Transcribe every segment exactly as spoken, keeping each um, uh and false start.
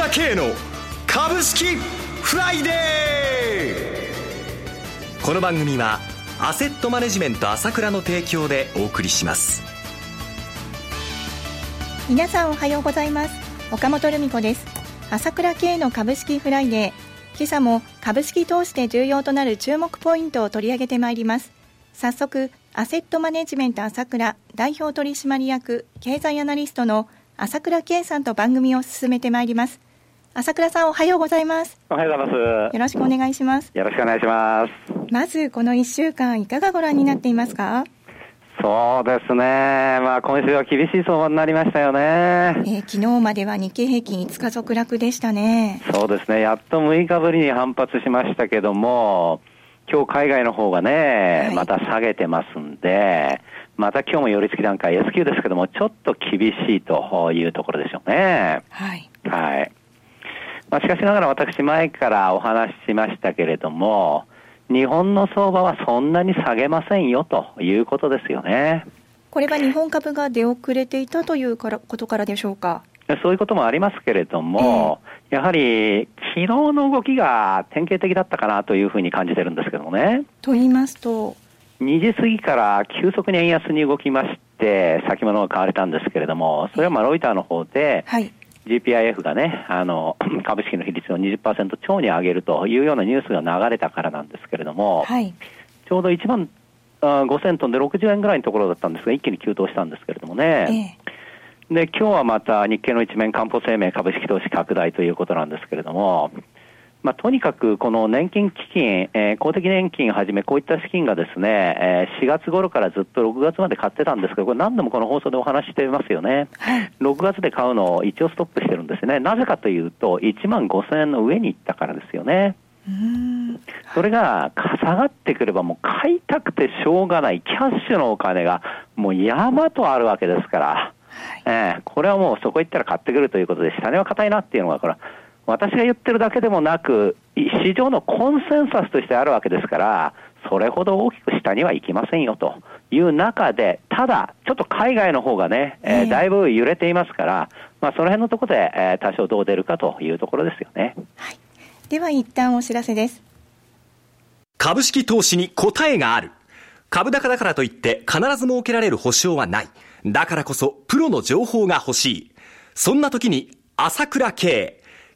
倉慶の株式フライデー。この番組はアセットマネジメント朝倉の提供でお送りします。皆さんおはようございます。岡本留美子です。朝倉慶の株式フライデー、今朝も株式投資で重要となる注目ポイントを取り上げてまいります。早速、アセットマネジメント朝倉代表取締役経済アナリストの朝倉慶さんと番組を進めてまいります。朝倉さん、おはようございます。おはようございます。よろしくお願いします。よろしくお願いします。まずこのいっしゅうかんいかがご覧になっていますか？そうですね、まあ、今週は厳しい相場になりましたよね、えー、昨日までは日経平均いつか続落でしたね。そうですね、やっとむいかぶりに反発しましたけども、今日海外の方がね、はい、また下げてますんで、また今日も寄り付き段階 S q ですけども、ちょっと厳しいというところでしょうね。はい、はい。まあ、しかしながら私前からお話ししましたけれども、日本の相場はそんなに下げませんよということですよね。これは日本株が出遅れていたというからことからでしょうか？そういうこともありますけれども、えー、やはり昨日の動きが典型的だったかなというふうに感じてるんですけどもね。と言いますと、にじ過ぎから急速に円安に動きまして、先物が買われたんですけれども、それはまあロイターの方で、えーはい、ジーピーアイエフ がね、あの株式の比率を にじゅっパーセント 超に上げるというようなニュースが流れたからなんですけれども、はい、ちょうどいちまんごせん飛んでろくじゅうえんぐらいのところだったんですが、一気に急騰したんですけれどもね、ええ、で今日はまた日経の一面、かんぽ生命株式投資拡大ということなんですけれども、まあ、とにかくこの年金基金、えー、公的年金はじめこういった資金がですね、えー、しがつ頃からずっとろくがつまで買ってたんですけど、これ何度もこの放送でお話ししてますよね、はい、ろくがつで買うのを一応ストップしてるんですね。なぜかというといちまんごせんえんの上に行ったからですよね。うーん、それが下がってくればもう買いたくてしょうがない、キャッシュのお金がもう山とあるわけですから、はいえー、これはもうそこ行ったら買ってくるということで、下値は硬いなっていうのがこれは私が言ってるだけでもなく、市場のコンセンサスとしてあるわけですから、それほど大きく下にはいきませんよという中で、ただちょっと海外の方がね、えー、だいぶ揺れていますから、まあ、その辺のところで、えー、多少どう出るかというところですよね、はい、では一旦お知らせです。株式投資に答えがある。株高だからといって必ず設けられる保証はない。だからこそプロの情報が欲しい。そんな時に朝倉慶、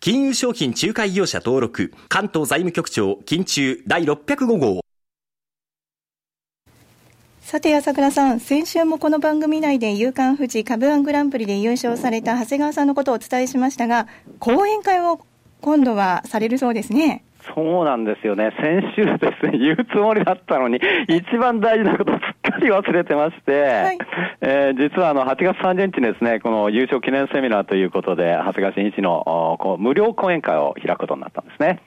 金融商品仲介業者登録関東財務局長金中第ろっぴゃくごご。さて朝倉さん、先週もこの番組内で夕刊フジ株ワングランプリで優勝された長谷川さんのことをお伝えしましたが、講演会を今度はされるそうですね。そうなんですよね。先週ですね、言うつもりだったのに一番大事なことをすっかり忘れてまして、はいえー、実はあのはちがつさんじゅうにちですね、この優勝記念セミナーということで長谷川慎一のこう無料講演会を開くことになったんですね。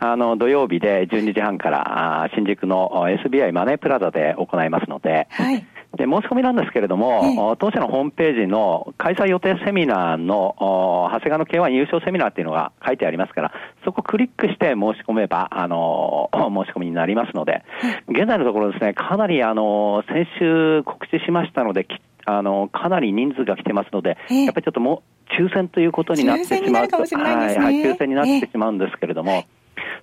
あの土曜日でじゅうにじはんから新宿の エスビーアイ マネープラザで行いますので、はいで申し込みなんですけれども、当社のホームページの開催予定セミナーの長谷川の ケーワン 優勝セミナーっていうのが書いてありますから、そこをクリックして申し込めばあの申し込みになりますので、現在のところですね、かなりあの先週告知しましたので、あのかなり人数が来てますので、やっぱりちょっともう抽選ということになってしまうと、抽選になるかもしれないですね。はい、抽選になってしまうんですけれども、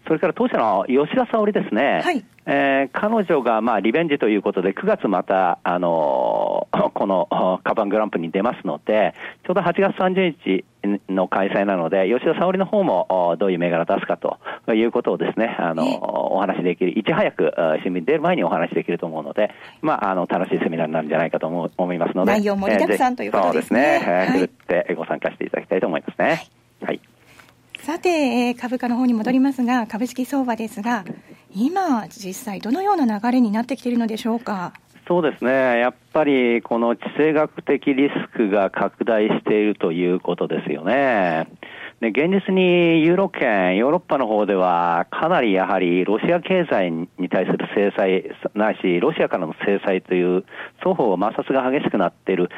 それから当社の吉田沙織ですね、はいえー、彼女がまあリベンジということでくがつまた、あのー、このカバングランプリに出ますので、ちょうどはちがつさんじゅうにちの開催なので、吉田沙織の方もどういう銘柄出すかということをですね、あのー、お話できる、いち早く新聞に出る前にお話できると思うので、まあ、あの楽しいセミナーになるんじゃないかと思う、思いますので、内容盛りだくさんということですね、そうですね、はい、振ってご参加していただきたいと思いますね。はい、はいさて株価の方に戻りますが、株式相場ですが、今実際どのような流れになってきているのでしょうか？そうですね、やっぱりこの地政学的リスクが拡大しているということですよね。で、現実にユーロ圏、ヨーロッパの方ではかなりやはりロシア経済に対する制裁ないしロシアからの制裁という双方摩擦が激しくなっている、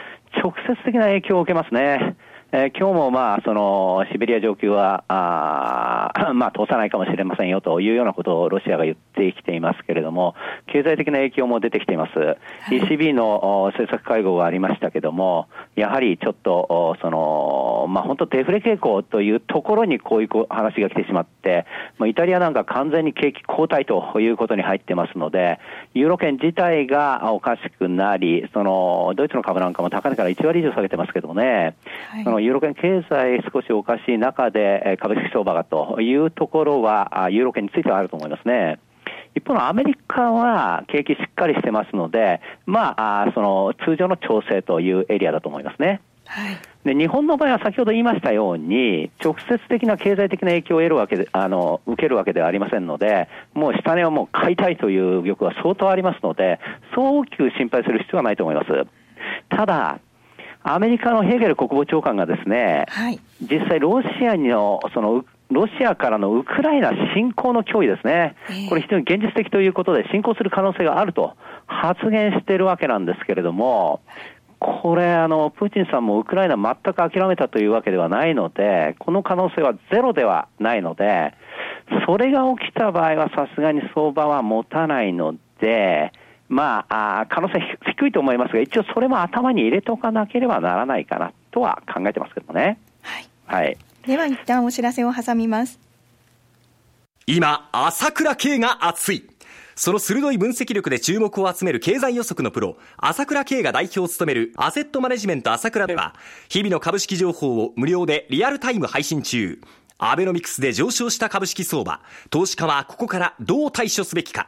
直接的な影響を受けますね。えー、今日もまあそのシベリア上級はあまあ通さないかもしれませんよというようなことをロシアが言ってきていますけれども、経済的な影響も出てきています。はい、イーシービー の政策会合がありましたけども、やはりちょっとそのまあ本当デフレ傾向というところにこういう話が来てしまって、まあ、イタリアなんか完全に景気後退ということに入ってますので、ユーロ圏自体がおかしくなり、そのドイツの株なんかも高値からいちわり以上下げてますけどもね。はい、そのユーロ圏経済少しおかしい中で株式相場がというところはユーロ圏についてはあると思いますね。一方のアメリカは景気しっかりしてますので、まあ、その通常の調整というエリアだと思いますね。はい、で日本の場合は先ほど言いましたように直接的な経済的な影響を得るわけであの受けるわけではありませんので、もう下値をもう買いたいという欲は相当ありますので、そう大きく心配する必要はないと思います。ただアメリカのヘーゲル国防長官がですね、はい、実際ロシアのそのロシアからのウクライナ侵攻の脅威ですね、これ非常に現実的ということで侵攻する可能性があると発言しているわけなんですけれども、これあのプーチンさんもウクライナ全く諦めたというわけではないので、この可能性はゼロではないので、それが起きた場合はさすがに相場は持たないので、まあ、あ可能性低いと思いますが、一応それも頭に入れておかなければならないかなとは考えてますけどね。はいはい、では一旦お知らせを挟みます。今朝倉慶が熱い、その鋭い分析力で注目を集める経済予測のプロ朝倉慶が代表を務めるアセットマネジメント朝倉では、日々の株式情報を無料でリアルタイム配信中。アベノミクスで上昇した株式相場、投資家はここからどう対処すべきか。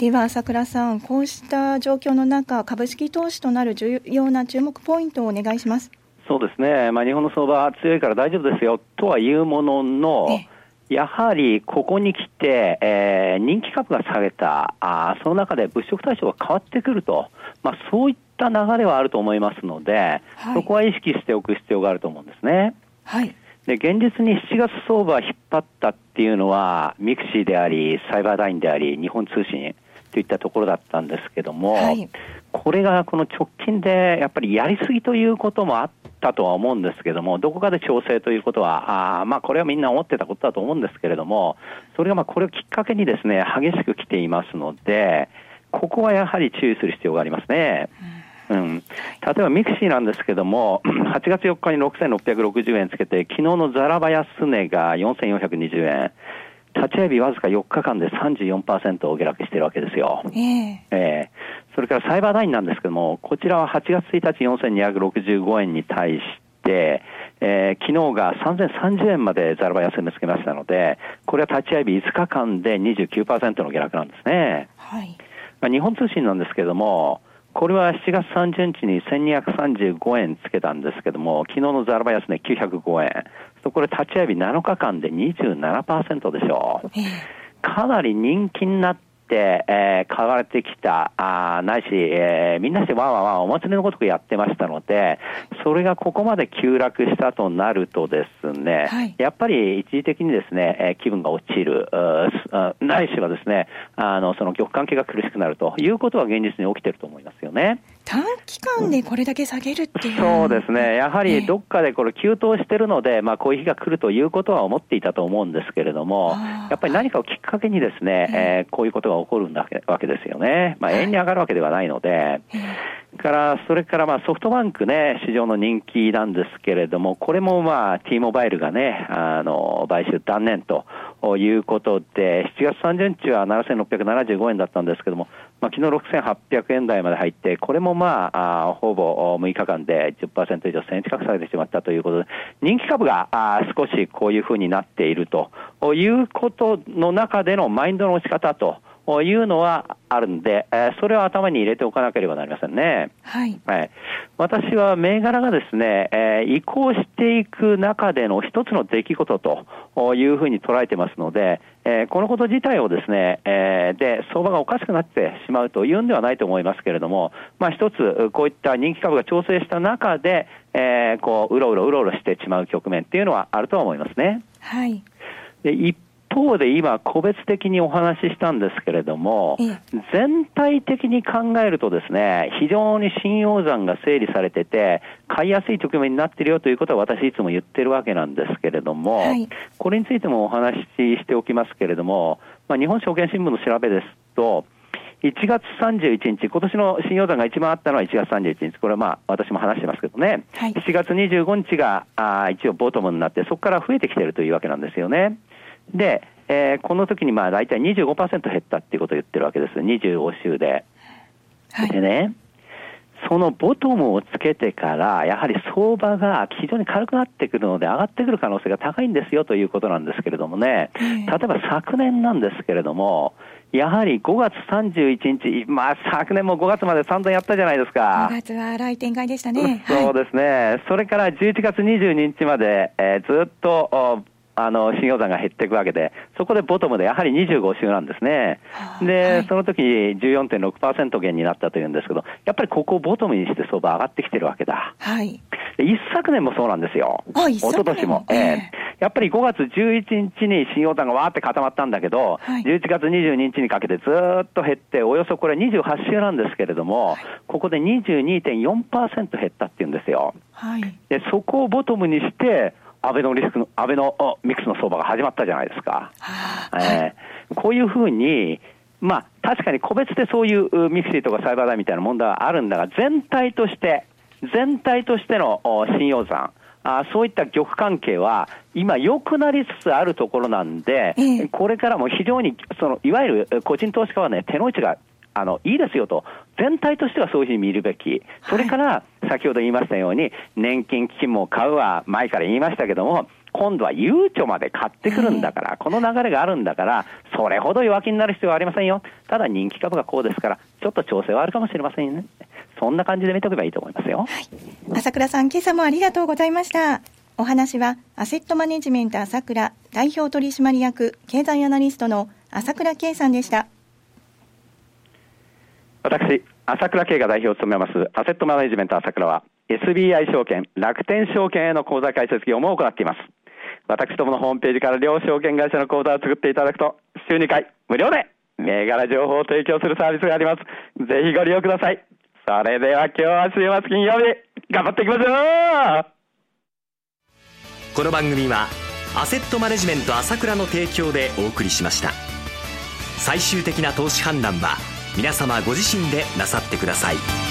では朝倉さん、こうした状況の中、株式投資となる重要な注目ポイントをお願いします。そうですね、まあ、日本の相場は強いから大丈夫ですよとは言うものの、やはりここに来て、えー、人気株が下げた、あその中で物色対象が変わってくると、まあ、そういった流れはあると思いますので、はい、そこは意識しておく必要があると思うんですね。はい、で現実にしちがつ相場を引っ張ったっていうのはミクシーでありサイバーダインであり日本通信といったところだったんですけども、はい、これがこの直近でやっぱりやりすぎということもあったとは思うんですけども、どこかで調整ということはあまあこれはみんな思ってたことだと思うんですけれども、それがまあこれをきっかけにですね激しく来ていますので、ここはやはり注意する必要がありますね。うん、例えばミクシーなんですけども、はちがつよっかにろくせんろっぴゃくろくじゅうえんつけて、昨日のザラバ安値がよんせんよんひゃくにじゅうえん、立ち合い日わずかよっかかんで さんじゅうよんパーセント を下落しているわけですよ。えーえー、それからサイバーダインなんですけども、こちらははちがつついたち よんせんにひゃくろくじゅうごえんに対して、えー、昨日が さんぜんさんじゅうえんまでザラバ安値つけましたので、これは立ち合い日いつかかんで にじゅうきゅうパーセント の下落なんですね。はい、まあ、日本通信なんですけども、これはしちがつさんじゅうにちにせんにひゃくさんじゅうごえんつけたんですけども、昨日のザラバ安値きゅうひゃくごえん、そこで立ち合い日なのかかんで にじゅうななパーセント でしょう。かなり人気になって、えー、買われてきたあないし、えー、みんなしてワンワンワンお祭りのごとくやってましたので、それがここまで急落したとなるとですね、はい、やっぱり一時的にですね、えー、気分が落ちるないしはですね、あのその玉関係が苦しくなるということは現実に起きていると思いますよね。短期間でこれだけ下げるっていう、うん、そうですね、やはりどっかでこれ急騰しているので、まあ、こういう日が来るということは思っていたと思うんですけれども、やっぱり何かをきっかけにですね、えー、こういうことが起こるんだわけですよね。まあ、円に上がるわけではないので、からそれからまあソフトバンクね、市場の人気なんですけれども、これもまあ T モバイルがね、あの買収断念ということで、しちがつさんじゅうにちはななせんろっぴゃくななじゅうごえんだったんですけども、まあ、昨日ろくせんはっぴゃくえん台まで入って、これもまあ、あほぼむいかかんで じゅっパーセント 以上せんえん近く下げてしまったということで、人気株があ少しこういうふうになっているということの中でのマインドの落ち方というのはあるんで、それを頭に入れておかなければなりませんね。はい。はい、私は銘柄がですね、えー、移行していく中での一つの出来事というふうに捉えてますので、えー、このこと自体をですね、えー、で相場がおかしくなってしまうというんではないと思いますけれども、まあ一つこういった人気株が調整した中で、えー、こううろうろうろうろしてしまう局面っていうのはあるとは思いますね。はい。で一一方で今個別的にお話ししたんですけれども、全体的に考えるとですね、非常に信用残が整理されてて買いやすい局面になっているよということは私いつも言ってるわけなんですけれども、はい、これについてもお話ししておきますけれども、まあ、日本証券新聞の調べですと、いちがつさんじゅういちにち、今年の信用残が一番あったのはいちがつさんじゅういちにち、これはまあ私も話してますけどね、はい、しちがつにじゅうごにちがあ一応ボトムになって、そこから増えてきているというわけなんですよね。で、えー、この時にまあ大体 にじゅうごパーセント 減ったっていうことを言ってるわけです。にじゅうごしゅうで、はい、でね、そのボトムをつけてからやはり相場が非常に軽くなってくるので上がってくる可能性が高いんですよということなんですけれどもね、えー、例えば昨年なんですけれども、やはりごがつさんじゅういちにち、まあ昨年もごがつまで散々やったじゃないですか。ごがつは荒い展開でしたね。そうですね、はい、それからじゅういちがつにじゅうににちまで、えー、ずっとあの信用残が減っていくわけで、そこでボトムでやはりにじゅうごしゅうなんですね。で、はい、その時 じゅうよんてんろくパーセント 減になったというんですけど、やっぱりここをボトムにして相場上がってきてるわけだ。はい、で一昨年もそうなんですよ。一昨年も、えーえー、やっぱりごがつじゅういちにちに信用残がわーって固まったんだけど、はい、じゅういちがつにじゅうににちにかけてずーっと減って、およそこれにじゅうはっしゅうなんですけれども、はい、ここで にじゅうにてんよんパーセント 減ったっていうんですよ。はい、でそこをボトムにしてアベノリスクの、アベノミクスの相場が始まったじゃないですか。はい、えー、こういうふうに、まあ確かに個別でそういうミクシーとかサイバーダイみたいな問題はあるんだが、全体として、全体としての信用残、あそういった玉関係は今良くなりつつあるところなんで、えー、これからも非常に、そのいわゆる個人投資家はね、手の内があのいいですよと、全体としてはそういうふうに見るべき。それから先ほど言いましたように、年金基金も買うは前から言いましたけども、今度はゆうちょまで買ってくるんだから、この流れがあるんだから、それほど弱気になる必要はありませんよ。ただ人気株がこうですから、ちょっと調整はあるかもしれませんね。そんな感じで見ておけばいいと思いますよ。はい、朝倉さん、今朝もありがとうございました。お話はアセットマネジメント朝倉代表取締役経済アナリストの朝倉圭さんでした。私、朝倉慶が代表を務めますアセットマネジメント朝倉は エスビーアイ 証券、楽天証券への口座開設業務を行っています。私どものホームページから両証券会社の口座を作っていただくと、週にかい無料で銘柄情報を提供するサービスがあります。ぜひご利用ください。それでは今日は週末金曜日、頑張っていきましょう。この番組はアセットマネジメント朝倉の提供でお送りしました。最終的な投資判断は皆様ご自身でなさってください。